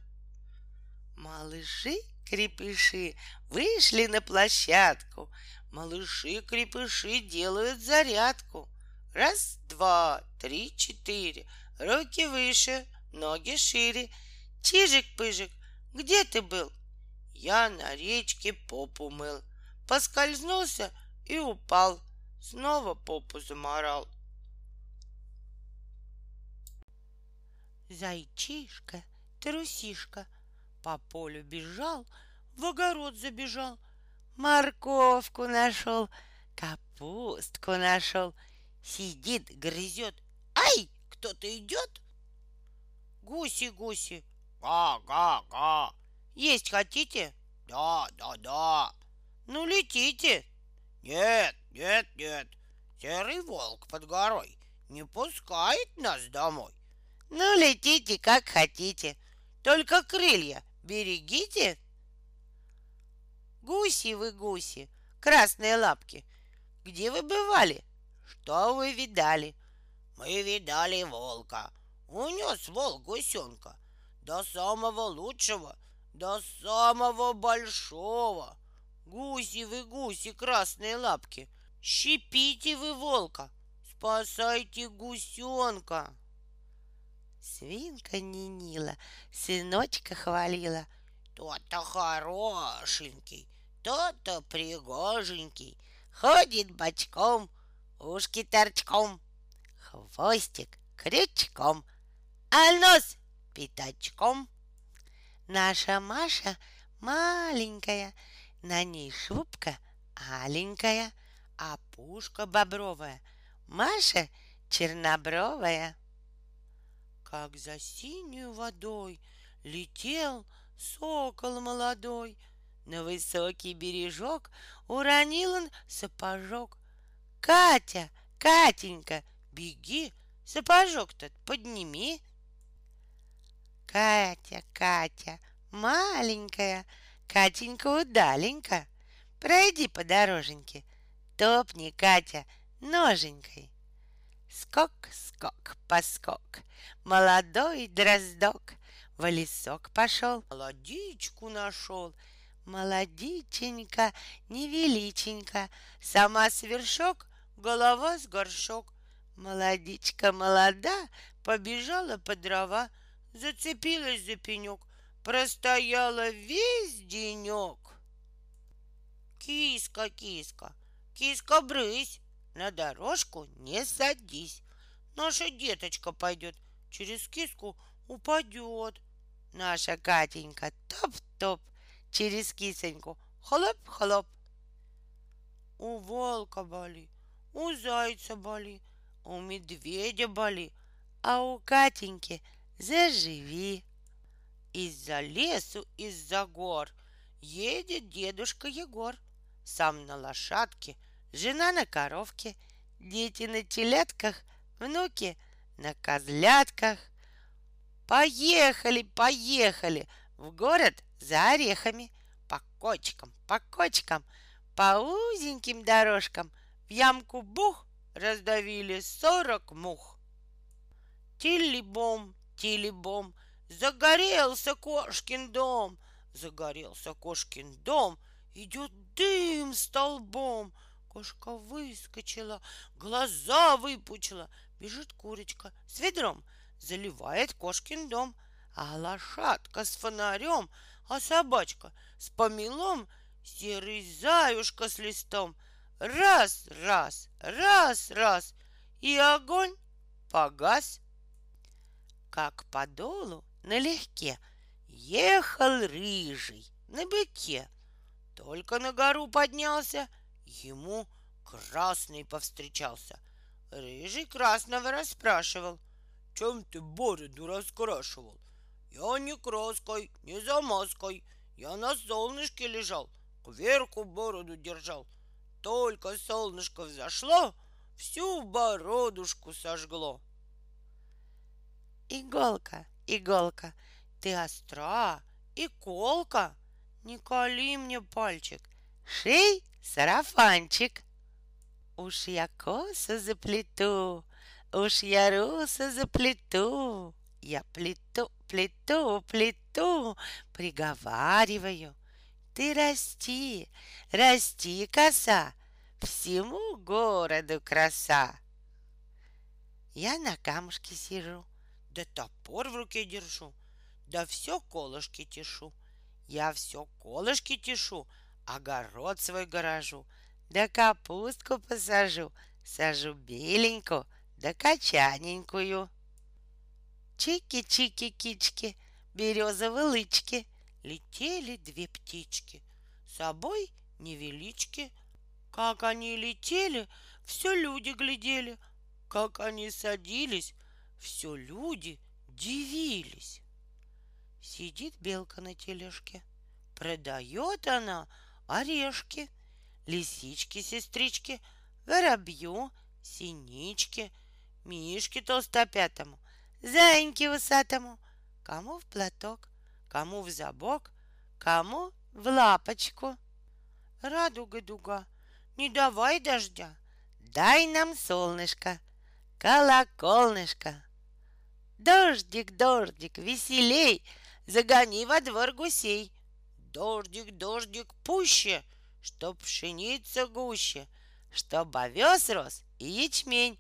Малыши-крепыши вышли на площадку, малыши-крепыши делают зарядку. Раз, два, три, четыре, руки выше, ноги шире. Чижик-пыжик, где ты был? Я на речке попу мыл. Поскользнулся и упал, снова попу заморал. Зайчишка, трусишка, по полю бежал, в огород забежал, морковку нашел, капустку нашел, сидит, грызет. Ай, кто-то идет. Гуси-гуси, га-га-га. Есть хотите? Да. Ну, летите. Нет. Серый волк под горой не пускает нас домой. Ну, летите, как хотите. Только крылья берегите. Гуси вы, гуси, красные лапки, где вы бывали? Что вы видали? Мы видали волка. Унес волк гусенка до самого лучшего, до самого большого. Гуси вы, гуси, красные лапки, щипите вы волка, спасайте гусенка. Свинка ненила, сыночка хвалила. Тот-то хорошенький, тот-то пригоженький, ходит бочком, ушки торчком, хвостик крючком, а нос пятачком. Наша Маша маленькая, на ней шубка аленькая, а пушка бобровая, Маша чернобровая. Как за синюю водой летел сокол молодой, на высокий бережок уронил он сапожок. Катя, Катенька, беги, сапожок тот подними. Катя, Катя, маленькая, Катенька удаленька, пройди по дороженьке, топни, Катя, ноженькой. Скок, скок, поскок, молодой дроздок в лесок пошел, молодичку нашел. Молодиченька, невеличенька, сама свершок, голова с горшок. Молодичка молода побежала по дрова, зацепилась за пенек, простояла весь денек. Киска, киска, киска, брысь, на дорожку не садись. Наша деточка пойдет, через киску упадет. Наша Катенька топ-топ, через кисоньку хлоп-хлоп. У волка боли, у зайца боли, у медведя боли, а у Катеньки заживи. Из-за лесу, из-за гор едет дедушка Егор. Сам на лошадке, жена на коровке, дети на телятках, внуки на козлятках. Поехали, поехали в город за орехами, по кочкам, по кочкам, по узеньким дорожкам в ямку бух раздавили 40 мух. Тили-бом, тили-бом, загорелся кошкин дом, загорелся кошкин дом, идет дым столбом. Кошка выскочила, глаза выпучила, бежит курочка с ведром, заливает кошкин дом, а лошадка с фонарем, а собачка с помелом, серый заюшка с листом. Раз, раз, раз, раз, и огонь погас. Как по долу налегке ехал рыжий на быке, только на гору поднялся, ему красный повстречался. Рыжий красного расспрашивал: чем ты бороду раскрашивал? Я не краской, не замазкой, я на солнышке лежал, кверху бороду держал. Только солнышко взошло, всю бородушку сожгло. Иголка, иголка, ты остра и колка, не коли мне пальчик, шей сарафанчик. Уж я косу заплету, уж я русу заплету, я плету, плету, плету, приговариваю. Ты расти, расти, коса, всему городу краса. Я на камушке сижу, да топор в руке держу, да все колышки тешу. Я все колышки тешу, огород свой горожу, да капустку посажу, сажу беленькую, да качаненькую. Чики-чики-кички, березовые лычки, летели две птички, с собой невелички. Как они летели, все люди глядели, как они садились, все люди дивились. Сидит белка на тележке, продает она орешки, лисички-сестрички, воробью, синички, мишке толстопятому, заиньке усатому, кому в платок, кому в забок, кому в лапочку. Радуга-дуга, не давай дождя, дай нам солнышко, колоколнышко. Дождик, дождик, веселей, загони во двор гусей. Дождик, дождик, пуще, чтоб пшеница гуще, чтоб овес рос и ячмень.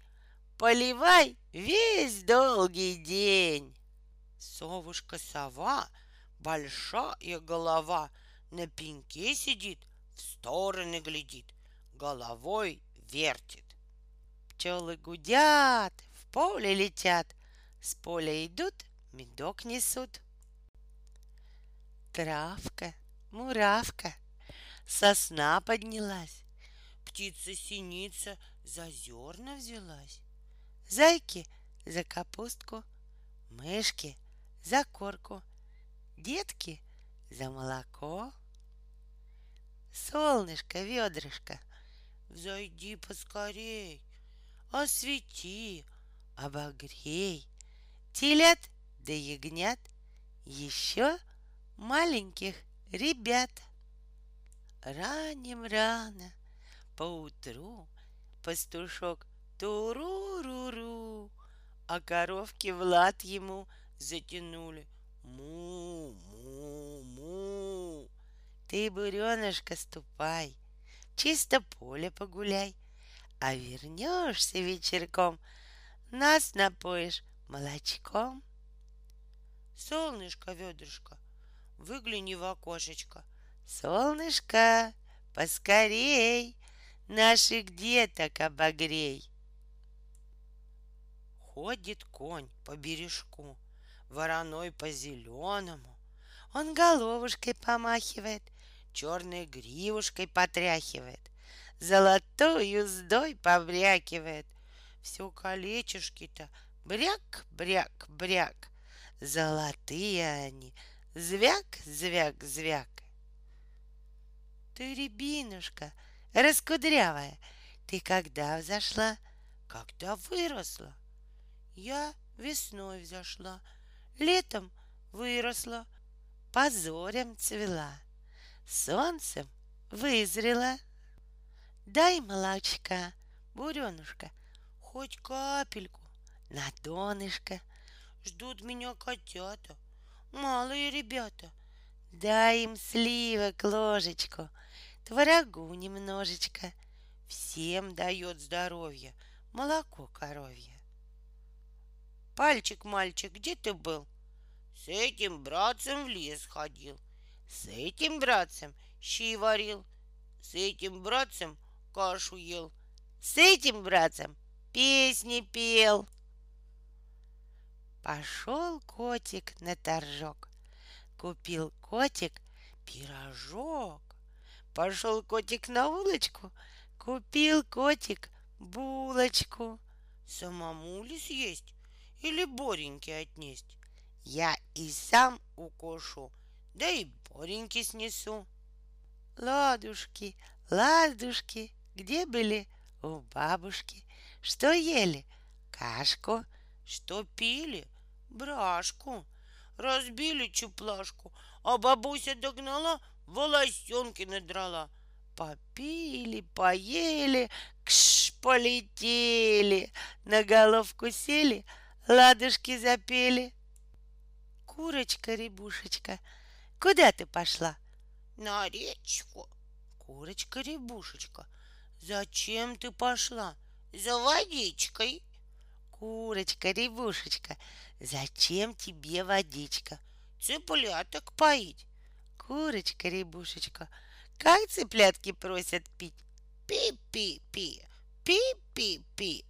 Поливай весь долгий день. Совушка-сова, большая голова, на пеньке сидит, в стороны глядит, головой вертит. Пчелы гудят, в поле летят, с поля идут, медок несут. Травка, муравка, сосна поднялась, птица-синица за зерна взялась, зайки за капустку, мышки за корку, детки за молоко. Солнышко, ведрышко, взойди поскорей, освети, обогрей телят да ягнят, еще маленьких ребят. Ранним-рано поутру пастушок туру-ру-ру, а коровки в лад ему затянули му-му-му. Ты, буренышка, ступай, чисто поле погуляй, а вернешься вечерком, нас напоишь молочком. Солнышко, ведрышко, выгляни в окошечко. Солнышко, поскорей, наших деток обогрей. Ходит конь по бережку, вороной по зеленому. Он головушкой помахивает, черной гривушкой потряхивает, золотой уздой побрякивает. Все колечишки-то бряк, бряк, бряк, золотые они, звяк, звяк, звяк. Ты, рябинушка раскудрявая, ты когда взошла, когда выросла? Я весной взошла, летом выросла, по зорям цвела. солнцем вызрела. Дай молочка, буренушка, хоть капельку на донышко. Ждут меня котята, малые ребята. Дай им сливок ложечку, творогу немножечко. Всем дает здоровье молоко коровье. Пальчик, мальчик, где ты был? С этим братцем в лес ходил, с этим братцем щи варил, с этим братцем кашу ел, с этим братцем песни пел. Пошел котик на торжок, купил котик пирожок. Пошел котик на улочку, купил котик булочку. Самому ли съесть или Бореньке отнесть? Я и сам укушу, да и Бореньке снесу. Ладушки, ладушки, где были у бабушки? Что ели? Кашку. Что пили? Брашку. Разбили чуплашку, а бабуся догнала, волосенки надрала. Попили, поели, кш, полетели, на головку сели, ладушки запели. Курочка-рябушечка, куда ты пошла? На речку. Курочка-рябушечка, зачем ты пошла? За водичкой. Курочка-рябушечка, зачем тебе водичка? Цыпляток поить. Курочка-рябушечка, как цыплятки просят пить? Пи-пи-пи, пи-пи-пи.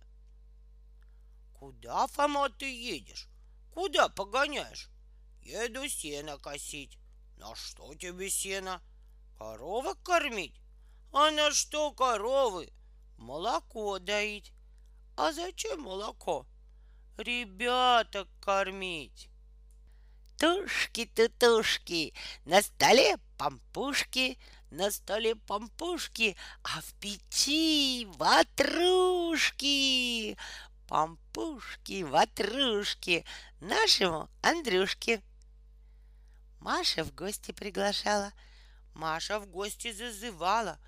Куда, Фома, ты едешь? Куда погоняешь? Еду сено косить. На что тебе сено? Коровок кормить? А на что коровы? Молоко доить. А зачем молоко? Ребяток кормить. Тушки-тутушки, на столе пампушки, на столе пампушки, а в печи ватрушки. Пампушки, ватрушки нашему Андрюшке. Маша в гости приглашала, Маша в гости зазывала.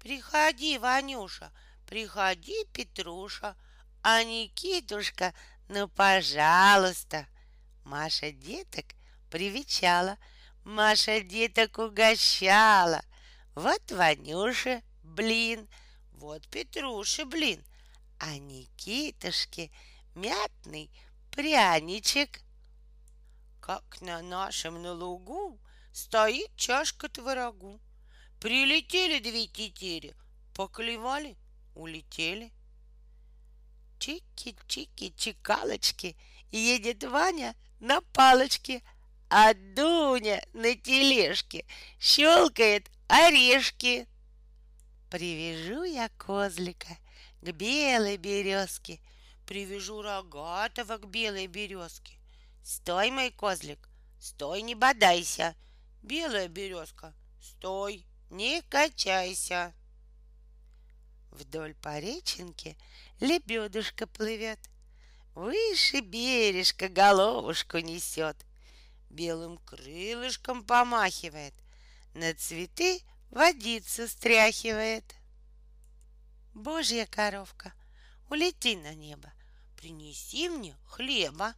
Приходи, Ванюша, приходи, Петруша, а Никитушка, ну, пожалуйста. Маша деток привечала, Маша деток угощала. Вот Ванюше блин, вот Петруше блин, а Никитушке мятный пряничек. Как на нашем на лугу стоит чашка творогу. Прилетели две тетери, поклевали, улетели. Чики-чики-чикалочки, едет Ваня на палочке, а Дуня на тележке щелкает орешки. Привяжу я козлика к белой березке, привяжу рогатого к белой березке. Стой, мой козлик, стой, не бодайся. Белая березка, стой, не качайся. Вдоль по реченке лебедушка плывет, выше бережка головушку несет, белым крылышком помахивает, на цветы водицу стряхивает. Божья коровка, улети на небо, принеси мне хлеба,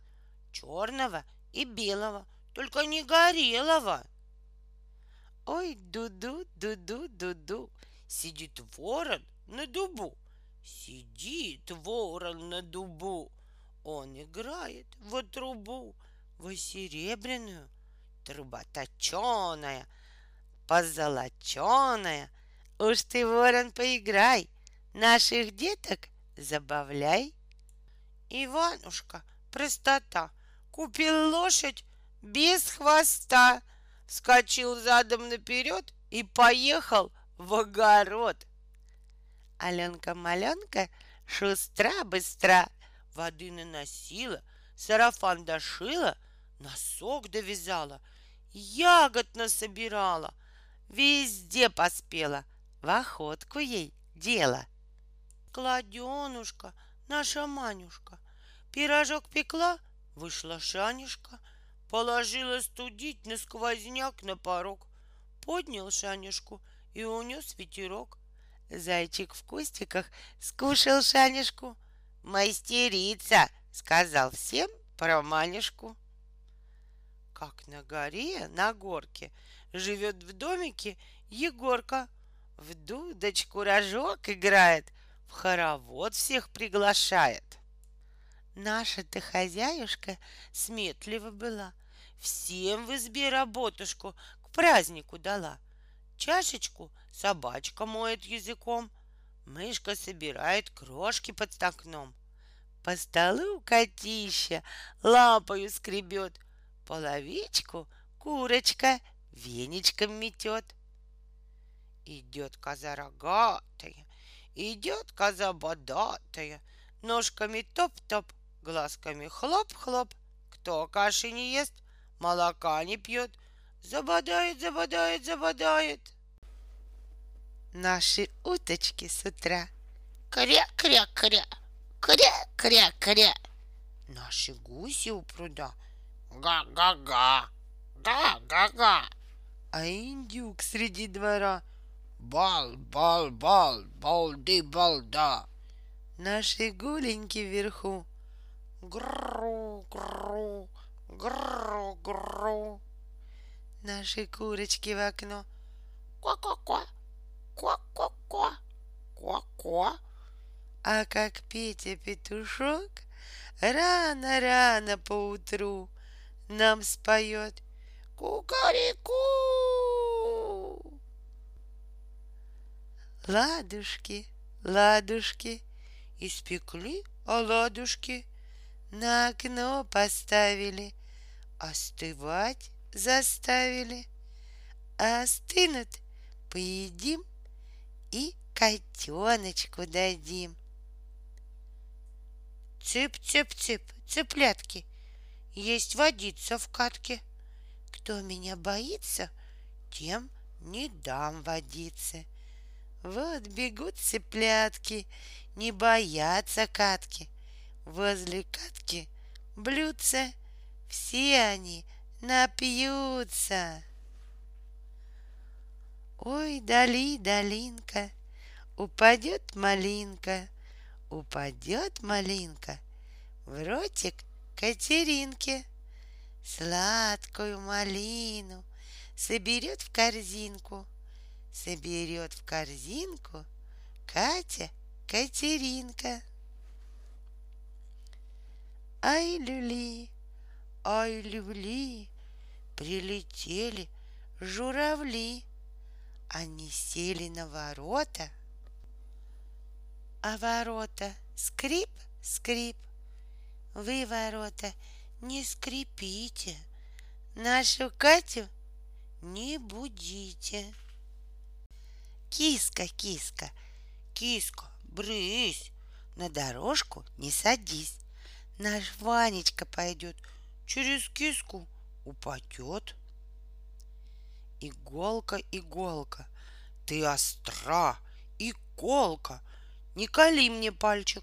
черного и белого, только не горелого. Ой, дуду, дуду, дуду, сидит ворон на дубу, сидит ворон на дубу. Он играет во трубу, во серебряную, труба точеная, позолоченая. Уж ты, ворон, поиграй, наших деток забавляй. Иванушка, простота, купил лошадь без хвоста, вскочил задом наперед и поехал в огород. Аленка-маленка шустра-быстра, воды наносила, сарафан дошила, носок довязала, ягод насобирала, везде поспела, в охотку ей дело. Кладенушка, наша Манюшка, пирожок пекла, вышла Шанюшка, положила студить на сквозняк на порог, поднял шанишку и унес ветерок. Зайчик в кустиках скушал шанишку. «Мастерица!» — сказал всем про манишку. Как на горе, на горке, живет в домике Егорка. В дудочку рожок играет, в хоровод всех приглашает. Наша-то хозяюшка сметлива была, всем в избе работушку к празднику дала. Чашечку собачка моет языком, мышка собирает крошки под стакном. По столу котища лапою скребет, половичку курочка веничком метет. Идет коза рогатая, идет коза бодатая, ножками топ-топ, глазками хлоп-хлоп. Кто каши не ест, молока не пьет, забодает, забодает, забодает. Наши уточки с утра. Кря-кря-кря, кря-кря-кря. Наши гуси у пруда. Га-га-га, га-га-га. А индюк среди двора. Бал-бал-бал, балды-балда. Наши гуленьки вверху. Гру-гру, гру-гру. Наши курочки в окно. Ко-ко-ко, ко-ко-ко, ко-ко. А как Петя петушок рано-рано поутру нам споет кукареку. Ладушки, ладушки, испекли оладушки, на окно поставили, остывать заставили. Остынут, поедим и котеночку дадим. Цып-цып-цып, цыплятки, есть водица в катке. Кто меня боится, тем не дам водицы. Вот бегут цыплятки, не боятся катки. Возле катки блюдца, все они напьются. Ой, дали, долинка, упадет малинка, упадет малинка в ротик Катеринке. Сладкую малину соберет в корзинку. Соберет в корзинку Катя Катеринка. Ай, люли, прилетели журавли. Они сели на ворота, а ворота скрип, скрип. Вы, ворота, не скрипите, нашу Катю не будите. Киска, киска, киска, брысь, на дорожку не садись. Наш Ванечка пойдет, через киску упадет. Иголка, иголка, ты остра и колка, не кали мне пальчик,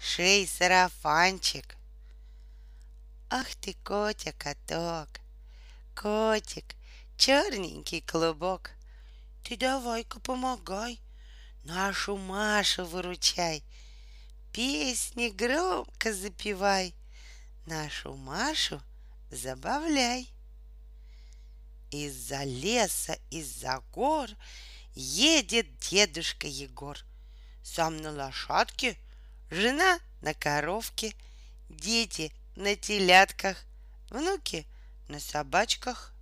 шей сарафанчик. Ах ты, Котя, каток, котик, черненький клубок. Ты давай-ка помогай, нашу Машу выручай. Песни громко запевай, нашу Машу забавляй. Из-за леса, из-за гор едет дедушка Егор. Сам на лошадке, жена на коровке, дети на телятках, внуки на собачках.